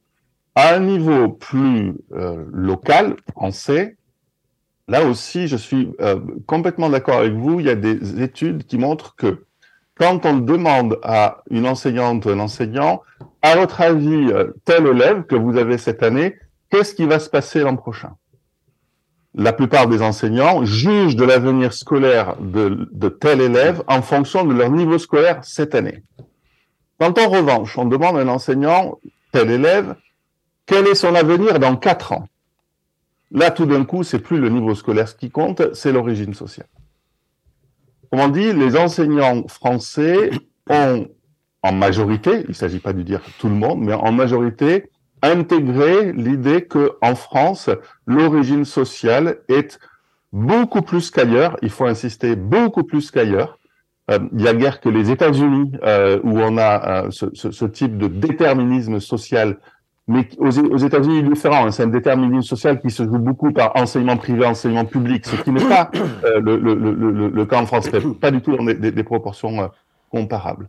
À un niveau plus euh, local, français, là aussi, je suis euh, complètement d'accord avec vous. Il y a des études qui montrent que quand on demande à une enseignante ou un enseignant, à votre avis, tel élève que vous avez cette année, qu'est-ce qui va se passer l'an prochain ? La plupart des enseignants jugent de l'avenir scolaire de, de tel élève en fonction de leur niveau scolaire cette année. Quand en revanche, on demande à un enseignant, tel élève, quel est son avenir dans quatre ans, là, tout d'un coup, c'est plus le niveau scolaire qui compte, c'est l'origine sociale. Autrement dit, les enseignants français ont, en majorité, il ne s'agit pas de dire tout le monde, mais en majorité, intégré l'idée qu'en France, l'origine sociale est beaucoup plus qu'ailleurs, il faut insister, beaucoup plus qu'ailleurs. Euh, il n'y a guère que les États-Unis euh, où on a euh, ce, ce, ce type de déterminisme social, mais aux, aux États-Unis, il est différent. Hein, c'est un déterminisme social qui se joue beaucoup par enseignement privé, enseignement public, ce qui n'est pas euh, le, le, le, le cas en France, pas du tout dans des, des, des proportions euh, comparables.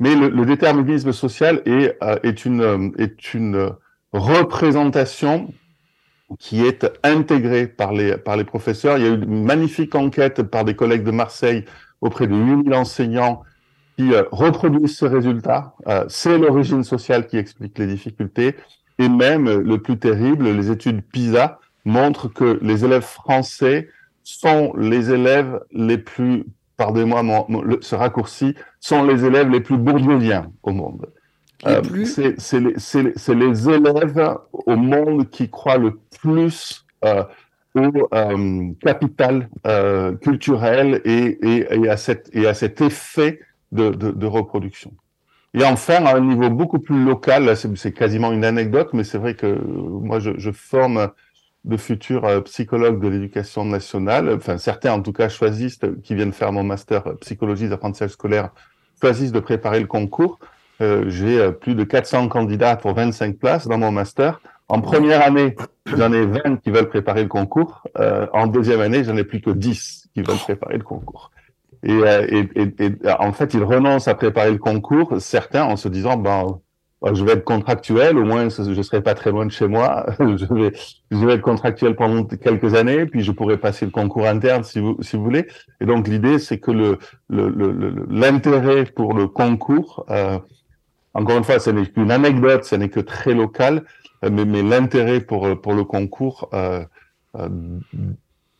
Mais le, le déterminisme social est, euh, est, une, est une représentation qui est intégrée par les, par les professeurs. Il y a eu une magnifique enquête par des collègues de Marseille auprès de huit mille enseignants qui euh, reproduisent ce résultat. Euh, c'est l'origine sociale qui explique les difficultés. Et même, le plus terrible, les études PISA montrent que les élèves français sont les élèves les plus... pardonnez-moi mon, mon, le, ce raccourci, sont les élèves les plus bourdieuliens au monde. Euh, plus... c'est, c'est, les, c'est, c'est les élèves au monde qui croient le plus euh, au euh, capital euh, culturel et, et, et, à cette, et à cet effet de, de, de reproduction. Et enfin, à un niveau beaucoup plus local, là, c'est, c'est quasiment une anecdote, mais c'est vrai que moi, je, je forme... de futurs euh, psychologues de l'éducation nationale, enfin certains en tout cas choisissent, euh, qui viennent faire mon master euh, psychologie des apprentissages scolaires, choisissent de préparer le concours. Euh, j'ai euh, plus de quatre cents candidats pour vingt-cinq places dans mon master. En première année, j'en ai vingt qui veulent préparer le concours. Euh, en deuxième année, j'en ai plus que dix qui veulent préparer le concours. Et, euh, et, et, et en fait, ils renoncent à préparer le concours, certains en se disant « ben, je vais être contractuel, au moins je serai pas très loin de chez moi. je vais, je vais être contractuel pendant quelques années, puis je pourrai passer le concours interne si vous, si vous voulez. » Et donc l'idée, c'est que le, le, le, le l'intérêt pour le concours, euh, encore une fois, ce n'est qu'une anecdote, ce n'est que très local, mais, mais l'intérêt pour pour le concours euh, euh,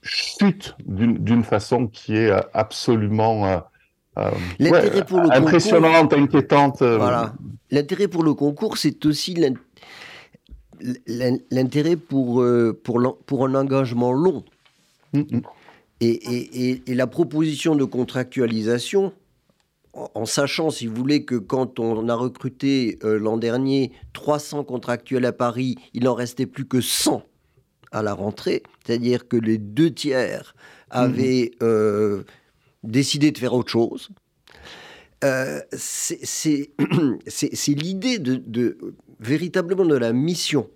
chute d'une d'une façon qui est absolument euh, Euh, l'intérêt ouais, pour le impressionnante, concours, inquiétante. Euh... Voilà. L'intérêt pour le concours, c'est aussi l'in... l'intérêt pour, euh, pour, l'en... pour un engagement long. Mm-hmm. Et, et, et, et la proposition de contractualisation, en, en sachant, si vous voulez, que quand on a recruté euh, l'an dernier trois cents contractuels à Paris, il n'en restait plus que cent à la rentrée. C'est-à-dire que les deux tiers avaient... Mm-hmm. Euh, décider de faire autre chose, euh, c'est, c'est, c'est, c'est l'idée de, de, véritablement de la mission.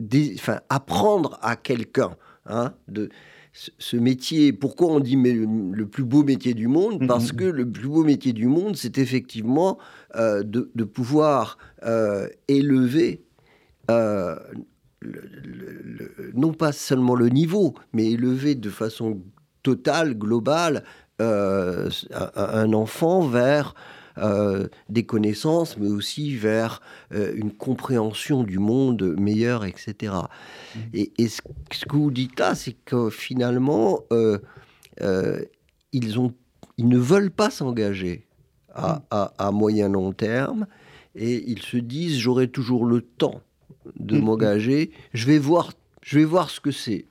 Des, enfin, apprendre à quelqu'un hein, de, ce, ce métier. Pourquoi on dit mais, le plus beau métier du monde ? Parce que le plus beau métier du monde, c'est effectivement euh, de, de pouvoir euh, élever... Euh, le, le, le, non pas seulement le niveau, mais élever de façon... total, global, euh, un enfant vers euh, des connaissances, mais aussi vers euh, une compréhension du monde meilleur, et cetera. Et, et ce, ce que vous dites là, c'est que finalement, euh, euh, ils, ont, ils ne veulent pas s'engager à, à, à moyen long terme, et ils se disent, j'aurai toujours le temps de m'engager, je vais voir, je vais voir ce que c'est.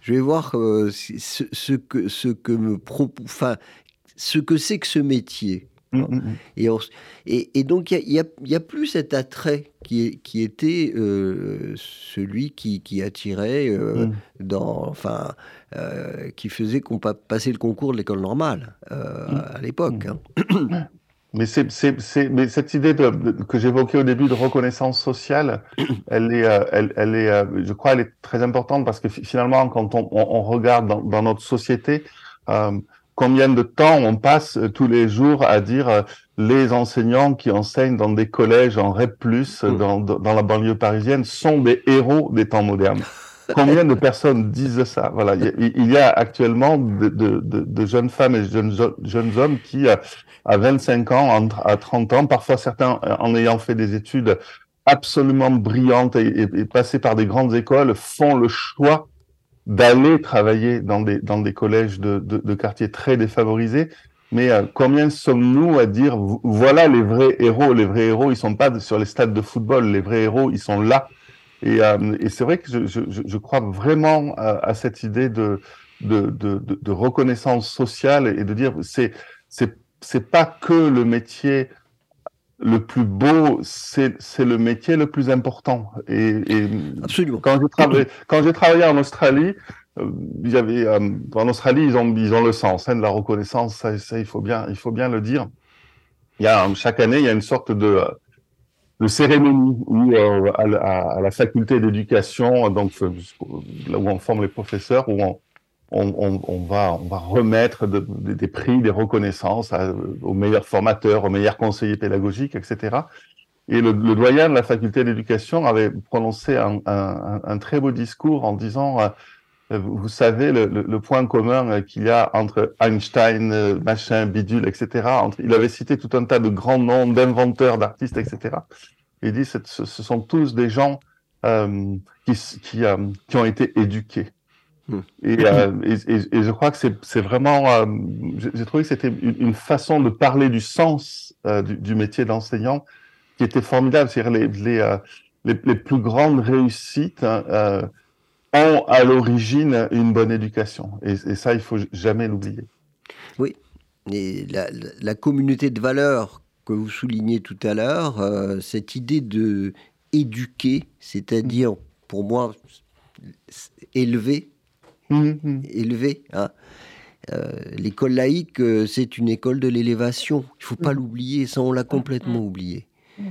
Je vais voir euh, ce, ce, que, ce, que me pro... enfin, ce que c'est que ce métier. Mmh, mmh. Et, on... et, et donc, il n'y a, a, a plus cet attrait qui, est, qui était euh, celui qui, qui attirait, euh, mmh. dans, enfin, euh, qui faisait qu'on pa- passait le concours de l'école normale euh, mmh. à l'époque. Mmh. Hein. Mais, c'est, c'est, c'est, mais cette idée de, de, que j'évoquais au début de reconnaissance sociale, elle est, euh, elle, elle est, euh, je crois, elle est très importante parce que finalement, quand on, on, on regarde dans, dans notre société, euh, combien de temps on passe tous les jours à dire euh, les enseignants qui enseignent dans des collèges en REP plus, mmh. dans, dans la banlieue parisienne, sont des héros des temps modernes. Combien de personnes disent ça ? Voilà, il y a actuellement de, de, de jeunes femmes et de jeunes, jeunes hommes qui, à vingt-cinq ans, à trente ans, parfois certains en ayant fait des études absolument brillantes et, et, et passées par des grandes écoles, font le choix d'aller travailler dans des, dans des collèges de, de, de quartiers très défavorisés Mais euh, combien sommes-nous à dire voilà les vrais héros? Les vrais héros, ils sont pas sur les stades de football. Les vrais héros, ils sont là. Et, euh, et c'est vrai que je, je, je crois vraiment à, à cette idée de, de, de, de reconnaissance sociale et de dire c'est c'est c'est pas que le métier le plus beau, c'est c'est le métier le plus important. Et, et absolument. Quand j'ai travaillé quand j'ai travaillé en Australie, il y avait euh, en Australie ils ont ils ont le sens hein, de la reconnaissance, ça, ça il faut bien il faut bien le dire. Il y a chaque année il y a une sorte de de cérémonie où euh, à, à, à la faculté d'éducation, donc là où on forme les professeurs, où on on, on, on va on va remettre de, de, des prix, des reconnaissances à, aux meilleurs formateurs, aux meilleurs conseillers pédagogiques, et cetera. Et le, le doyen de la faculté d'éducation avait prononcé un, un, un très beau discours en disant euh, vous savez, le, le, le point commun qu'il y a entre Einstein, machin, bidule, et cetera, entre, il avait cité tout un tas de grands noms, d'inventeurs, d'artistes, et cetera. Il dit, ce, ce sont tous des gens euh, qui, qui, euh, qui ont été éduqués. Mmh. Et, euh, et, et, et je crois que c'est, c'est vraiment... Euh, j'ai trouvé que c'était une façon de parler du sens euh, du, du métier d'enseignant qui était formidable. C'est-à-dire les, les, euh, les, les plus grandes réussites... Hein, euh, ont à l'origine une bonne éducation. Et, et ça, il ne faut jamais l'oublier. Oui, et la, la communauté de valeurs que vous soulignez tout à l'heure, euh, cette idée de éduquer, c'est-à-dire, pour moi, élever, mmh. élever, hein. Euh, l'école laïque, euh, c'est une école de l'élévation. Il ne faut pas mmh. l'oublier, ça, on l'a complètement oublié. Mmh.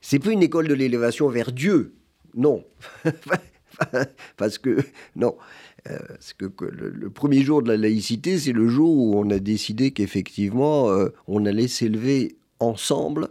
C'est plus une école de l'élévation vers Dieu, non. Parce que, non, euh, parce que, que le, le premier jour de la laïcité, c'est le jour où on a décidé qu'effectivement, euh, on allait s'élever ensemble,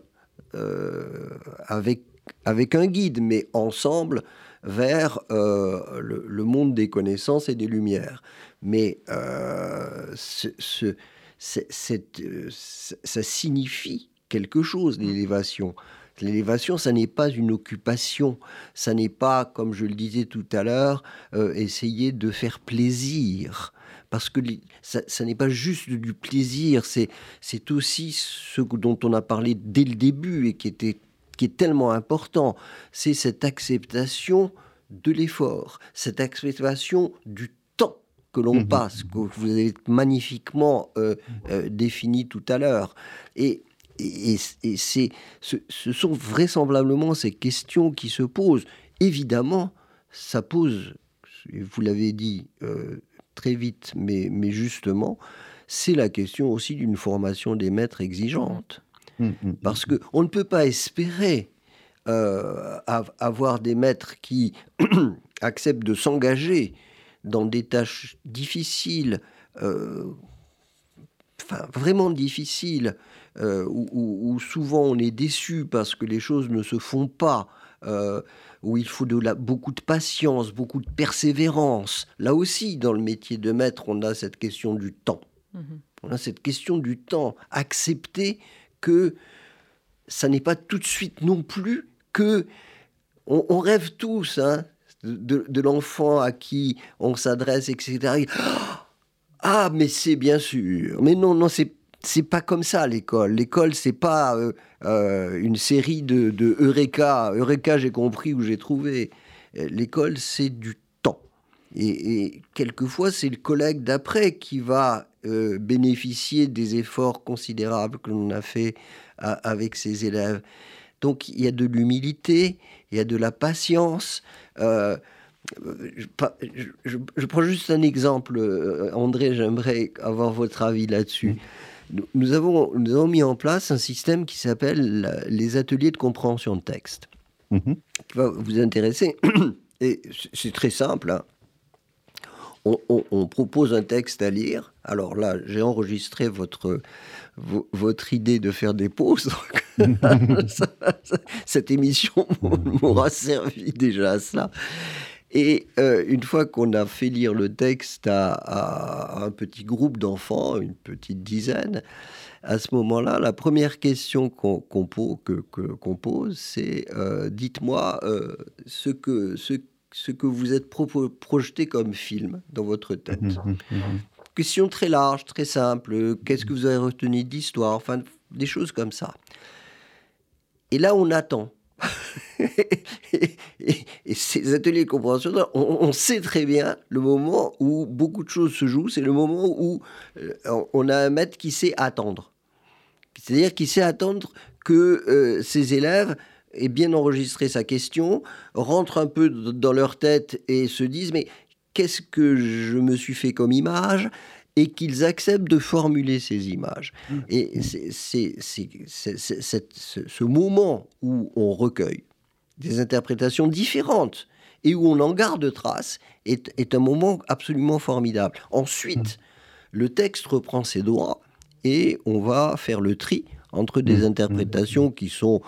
euh, avec, avec un guide, mais ensemble vers euh, le, le monde des connaissances et des lumières. Mais euh, ce, ce, c'est, c'est, euh, ça signifie quelque chose, l'élévation. L'élévation, ça n'est pas une occupation, ça n'est pas, comme je le disais tout à l'heure, euh, essayer de faire plaisir, parce que ça, ça n'est pas juste du plaisir, c'est, c'est aussi ce dont on a parlé dès le début et qui, était, qui est tellement important, c'est cette acceptation de l'effort, cette acceptation du temps que l'on mmh. passe, que vous avez magnifiquement euh, euh, défini tout à l'heure. Et Et, et c'est, ce, ce sont vraisemblablement ces questions qui se posent. Évidemment, ça pose, vous l'avez dit euh, très vite, mais, mais justement, c'est la question aussi d'une formation des maîtres exigeante. Mmh, mmh. Parce qu'on ne peut pas espérer euh, avoir des maîtres qui acceptent de s'engager dans des tâches difficiles, euh, enfin, vraiment difficiles, Euh, où, où, où souvent on est déçu parce que les choses ne se font pas, euh, où il faut de la, beaucoup de patience, beaucoup de persévérance. Là aussi, dans le métier de maître, on a cette question du temps. Mmh. On a cette question du temps. Accepter que ça n'est pas tout de suite non plus que... On, on rêve tous hein, de, de l'enfant à qui on s'adresse, et cetera. Ah, mais c'est bien sûr. Mais non, non, c'est... C'est pas comme ça, l'école. L'école, c'est pas euh, euh, une série de, de Eureka. Eureka, j'ai compris où j'ai trouvé. L'école, c'est du temps. Et, et quelquefois, c'est le collègue d'après qui va euh, bénéficier des efforts considérables que l'on a fait à, avec ses élèves. Donc, il y a de l'humilité, il y a de la patience. Euh, Je, je, je prends juste un exemple, André, j'aimerais avoir votre avis là-dessus. Nous, nous, avons, nous avons mis en place un système qui s'appelle les ateliers de compréhension de texte, mmh. qui va vous intéresser. Et c'est très simple, hein. on, on, on propose un texte à lire. Alors là, j'ai enregistré votre, votre idée de faire des pauses. Cette émission m'aura servi déjà à cela. Et euh, une fois qu'on a fait lire le texte à, à, à un petit groupe d'enfants, une petite dizaine, à ce moment-là, la première question qu'on, qu'on, que, que, qu'on pose, c'est euh, « Dites-moi euh, ce, que, ce, ce que vous êtes pro- projeté comme film dans votre tête. » Question très large, très simple. Qu'est-ce que vous avez retenu d'histoire? Enfin, des choses comme ça. Et là, on attend. et, et, et ces ateliers compréhensionnels, on, on sait très bien le moment où beaucoup de choses se jouent. C'est le moment où euh, on a un maître qui sait attendre. C'est-à-dire qui sait attendre que euh, ses élèves aient bien enregistré sa question, rentrent un peu dans leur tête et se disent « mais qu'est-ce que je me suis fait comme image ?» et qu'ils acceptent de formuler ces images. Mmh. Et c'est, c'est, c'est, c'est, c'est, c'est, c'est ce moment où on recueille des interprétations différentes et où on en garde trace est, est un moment absolument formidable. Ensuite, mmh. le texte reprend ses droits et on va faire le tri entre des interprétations qui sont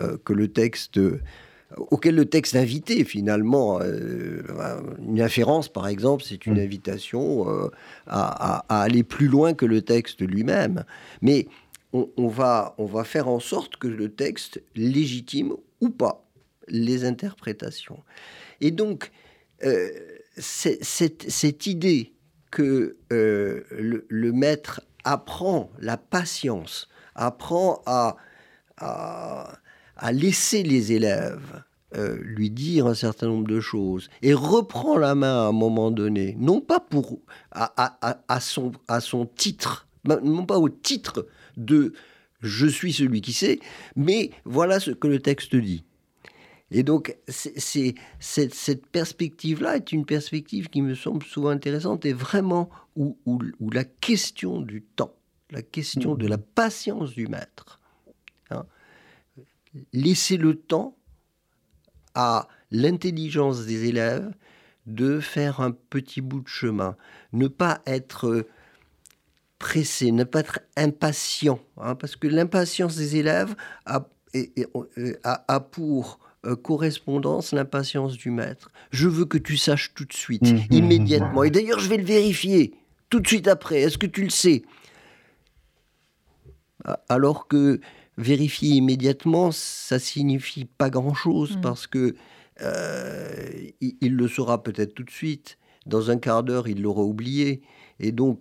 euh, que le texte... auquel le texte invitait finalement, euh, une inférence par exemple, c'est une invitation euh, à, à, à aller plus loin que le texte lui-même. Mais on, on, va, on va faire en sorte que le texte légitime ou pas les interprétations. Et donc, euh, c'est, c'est, cette idée que euh, le, le maître apprend la patience, apprend à... à à laisser les élèves euh, lui dire un certain nombre de choses et reprend la main à un moment donné, non pas pour, à, à, à, son, à son titre, non pas au titre de « je suis celui qui sait », mais voilà ce que le texte dit. Et donc, c'est, c'est, c'est, cette perspective-là est une perspective qui me semble souvent intéressante et vraiment où, où, où la question du temps, la question de la patience du maître... hein, laisser le temps à l'intelligence des élèves de faire un petit bout de chemin. Ne pas être pressé, ne pas être impatient. Hein, parce que l'impatience des élèves a, a, a pour correspondance l'impatience du maître. Je veux que tu saches tout de suite, mmh, immédiatement. Et d'ailleurs, je vais le vérifier tout de suite après. Est-ce que tu le sais? Alors que... vérifier immédiatement, ça signifie pas grand-chose, mmh. parce que euh, il, il le saura peut-être tout de suite. Dans un quart d'heure, il l'aura oublié. Et donc,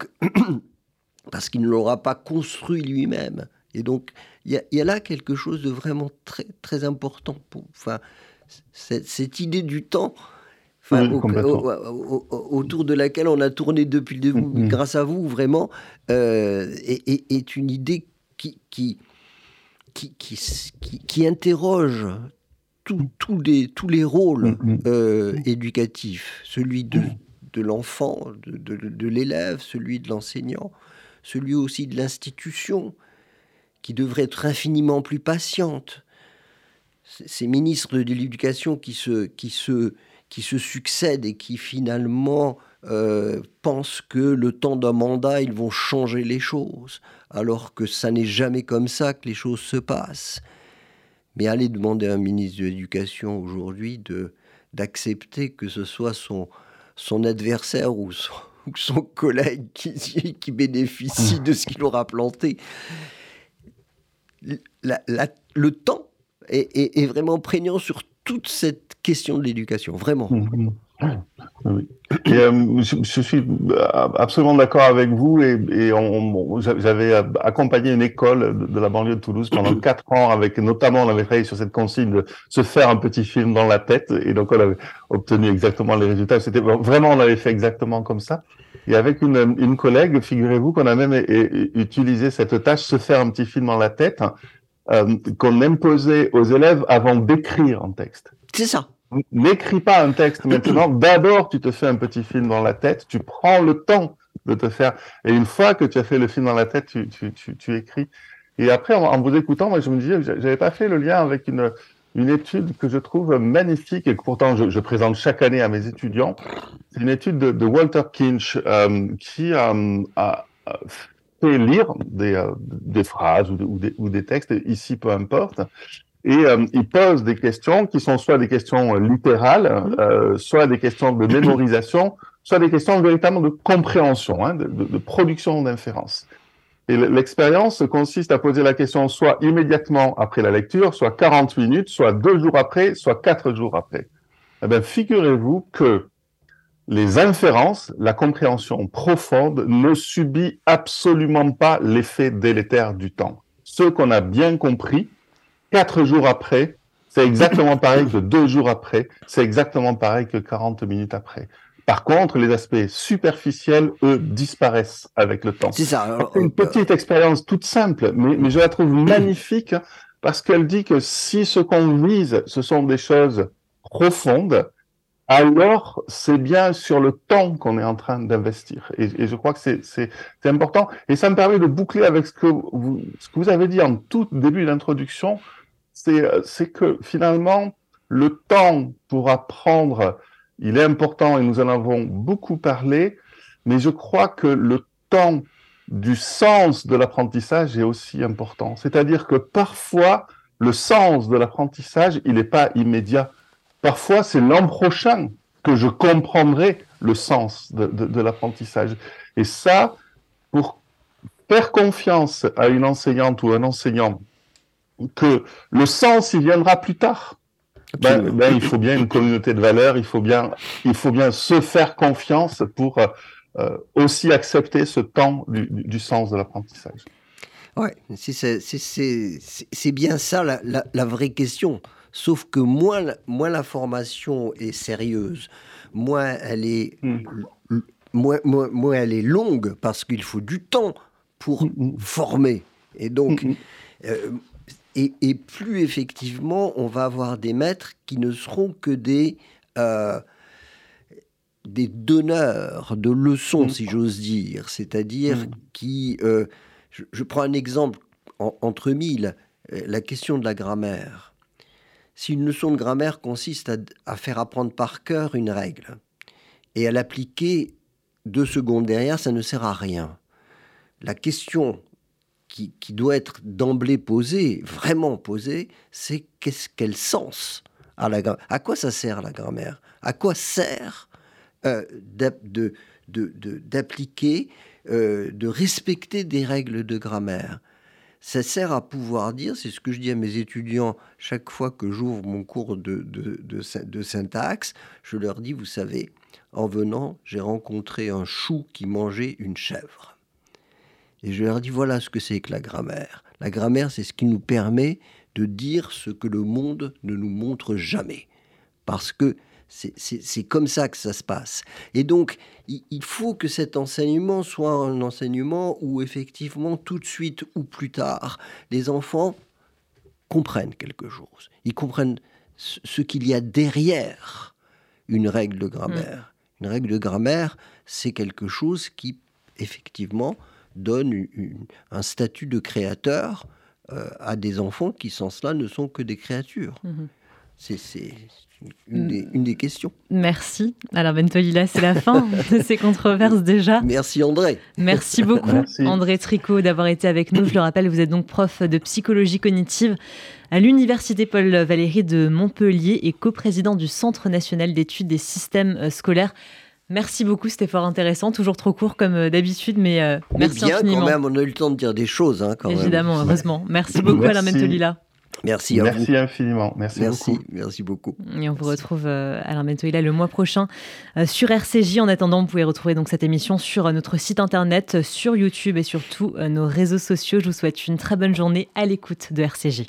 parce qu'il ne l'aura pas construit lui-même. Et donc, il y, y a là quelque chose de vraiment très, très important. Pour, enfin, cette, cette idée du temps... Enfin, oui, au, au, au, autour de laquelle on a tourné depuis le début, mmh. grâce à vous, vraiment, euh, est, est, est une idée qui... qui Qui, qui, qui, qui interroge tout, tout les, tous les rôles euh, éducatifs, celui de, de l'enfant, de, de, de l'élève, celui de l'enseignant, celui aussi de l'institution, qui devrait être infiniment plus patiente. Ces ministres de l'éducation qui se, qui se, qui se succèdent et qui finalement euh, pensent que le temps d'un mandat, ils vont changer les choses. Alors que ça n'est jamais comme ça que les choses se passent. Mais allez demander à un ministre de l'Éducation aujourd'hui de, d'accepter que ce soit son, son adversaire ou son, ou son collègue qui, qui bénéficie de ce qu'il aura planté. La, la, le temps est, est, est vraiment prégnant sur toute cette question de l'éducation, vraiment. Mmh. Oui. Et, euh, je, je suis absolument d'accord avec vous et, et on, on, j'avais accompagné une école de, de la banlieue de Toulouse pendant quatre ans avec, notamment on avait travaillé sur cette consigne de se faire un petit film dans la tête et donc on avait obtenu exactement les résultats. C'était vraiment, on avait fait exactement comme ça. Et avec une, une collègue, figurez-vous qu'on a même é, é, utilisé cette tâche, se faire un petit film dans la tête, euh, qu'on imposait aux élèves avant d'écrire un texte. C'est ça. N'écris pas un texte maintenant. D'abord, tu te fais un petit film dans la tête. Tu prends le temps de te faire. Et une fois que tu as fait le film dans la tête, tu, tu, tu, tu écris. Et après, en, en vous écoutant, moi, je me disais, j'avais pas fait le lien avec une, une étude que je trouve magnifique et que pourtant je, je présente chaque année à mes étudiants. C'est une étude de, de Walter Kinch euh, qui euh, a fait lire des, euh, des phrases ou, de, ou, des, ou des textes, ici peu importe. Et euh, il pose des questions qui sont soit des questions littérales, euh, soit des questions de mémorisation, soit des questions véritablement de compréhension, hein, de, de, de production d'inférence. Et l'expérience consiste à poser la question soit immédiatement après la lecture, soit quarante minutes, soit deux jours après, soit quatre jours après. Eh bien, figurez-vous que les inférences, la compréhension profonde ne subit absolument pas l'effet délétère du temps. Ce qu'on a bien compris, quatre jours après, c'est exactement pareil que deux jours après, c'est exactement pareil que quarante minutes après. Par contre, les aspects superficiels, eux, disparaissent avec le temps. C'est ça. Alors, une petite euh... expérience toute simple, mais, mais je la trouve magnifique parce qu'elle dit que si ce qu'on vise, ce sont des choses profondes, alors c'est bien sur le temps qu'on est en train d'investir. Et, et je crois que c'est, c'est, c'est important. Et ça me permet de boucler avec ce que vous, ce que vous avez dit en tout début d'introduction, c'est, c'est que finalement, le temps pour apprendre... Il est important et nous en avons beaucoup parlé, mais je crois que le temps du sens de l'apprentissage est aussi important. C'est-à-dire que parfois, le sens de l'apprentissage, il n'est pas immédiat. Parfois, c'est l'an prochain que je comprendrai le sens de, de, de l'apprentissage. Et ça, pour faire confiance à une enseignante ou un enseignant, que le sens, il viendra plus tard. Ben, ben, il faut bien une communauté de valeurs, il faut bien, il faut bien se faire confiance pour euh, aussi accepter ce temps du, du sens de l'apprentissage. Oui, c'est, c'est, c'est, c'est bien ça la, la, la vraie question. Sauf que moins, moins la formation est sérieuse, moins elle est, mmh. moins, moins, moins elle est longue, parce qu'il faut du temps pour mmh. former. Et donc... Mmh. Euh, Et, et plus effectivement, on va avoir des maîtres qui ne seront que des, euh, des donneurs de leçons, si j'ose dire. C'est-à-dire qui... Euh, je, je prends un exemple en, entre mille, la question de la grammaire. Si une leçon de grammaire consiste à, à faire apprendre par cœur une règle et à l'appliquer deux secondes derrière, ça ne sert à rien. La question... Qui, qui doit être d'emblée posée, vraiment posée, c'est qu'est-ce, quel sens à la grammaire ? À quoi ça sert la grammaire ? À quoi sert euh, d'app, de, de, de, d'appliquer, euh, de respecter des règles de grammaire ? Ça sert à pouvoir dire, c'est ce que je dis à mes étudiants chaque fois que j'ouvre mon cours de, de, de, de syntaxe, je leur dis, vous savez, en venant, j'ai rencontré un chou qui mangeait une chèvre. Et je leur dis, voilà ce que c'est que la grammaire. La grammaire, c'est ce qui nous permet de dire ce que le monde ne nous montre jamais. Parce que c'est, c'est, c'est comme ça que ça se passe. Et donc, il, il faut que cet enseignement soit un enseignement où, effectivement, tout de suite ou plus tard, les enfants comprennent quelque chose. Ils comprennent ce qu'il y a derrière une règle de grammaire. Mmh. Une règle de grammaire, c'est quelque chose qui, effectivement... donne une, une, un statut de créateur euh, à des enfants qui, sans cela, ne sont que des créatures. Mmh. C'est, c'est une, des, une des questions. Merci. Alors, Bentolila, c'est la fin de ces controverses déjà. Merci, André. Merci beaucoup, Merci. André Tricot, d'avoir été avec nous. Je le rappelle, vous êtes donc prof de psychologie cognitive à l'Université Paul Valéry de Montpellier et coprésident du Centre national d'études des systèmes scolaires. Merci beaucoup, c'était fort intéressant. Toujours trop court comme d'habitude, mais euh, merci bien, infiniment. Bien quand même, on a eu le temps de dire des choses. Hein, quand Évidemment, même. heureusement. Merci beaucoup merci. Alain Bentolila. Merci à Merci vous. infiniment. Merci, merci beaucoup. Merci beaucoup. Et on vous retrouve euh, Alain Bentolila le mois prochain euh, sur R C J. En attendant, vous pouvez retrouver donc cette émission sur euh, notre site internet, sur YouTube et surtout euh, nos réseaux sociaux. Je vous souhaite une très bonne journée à l'écoute de R C J.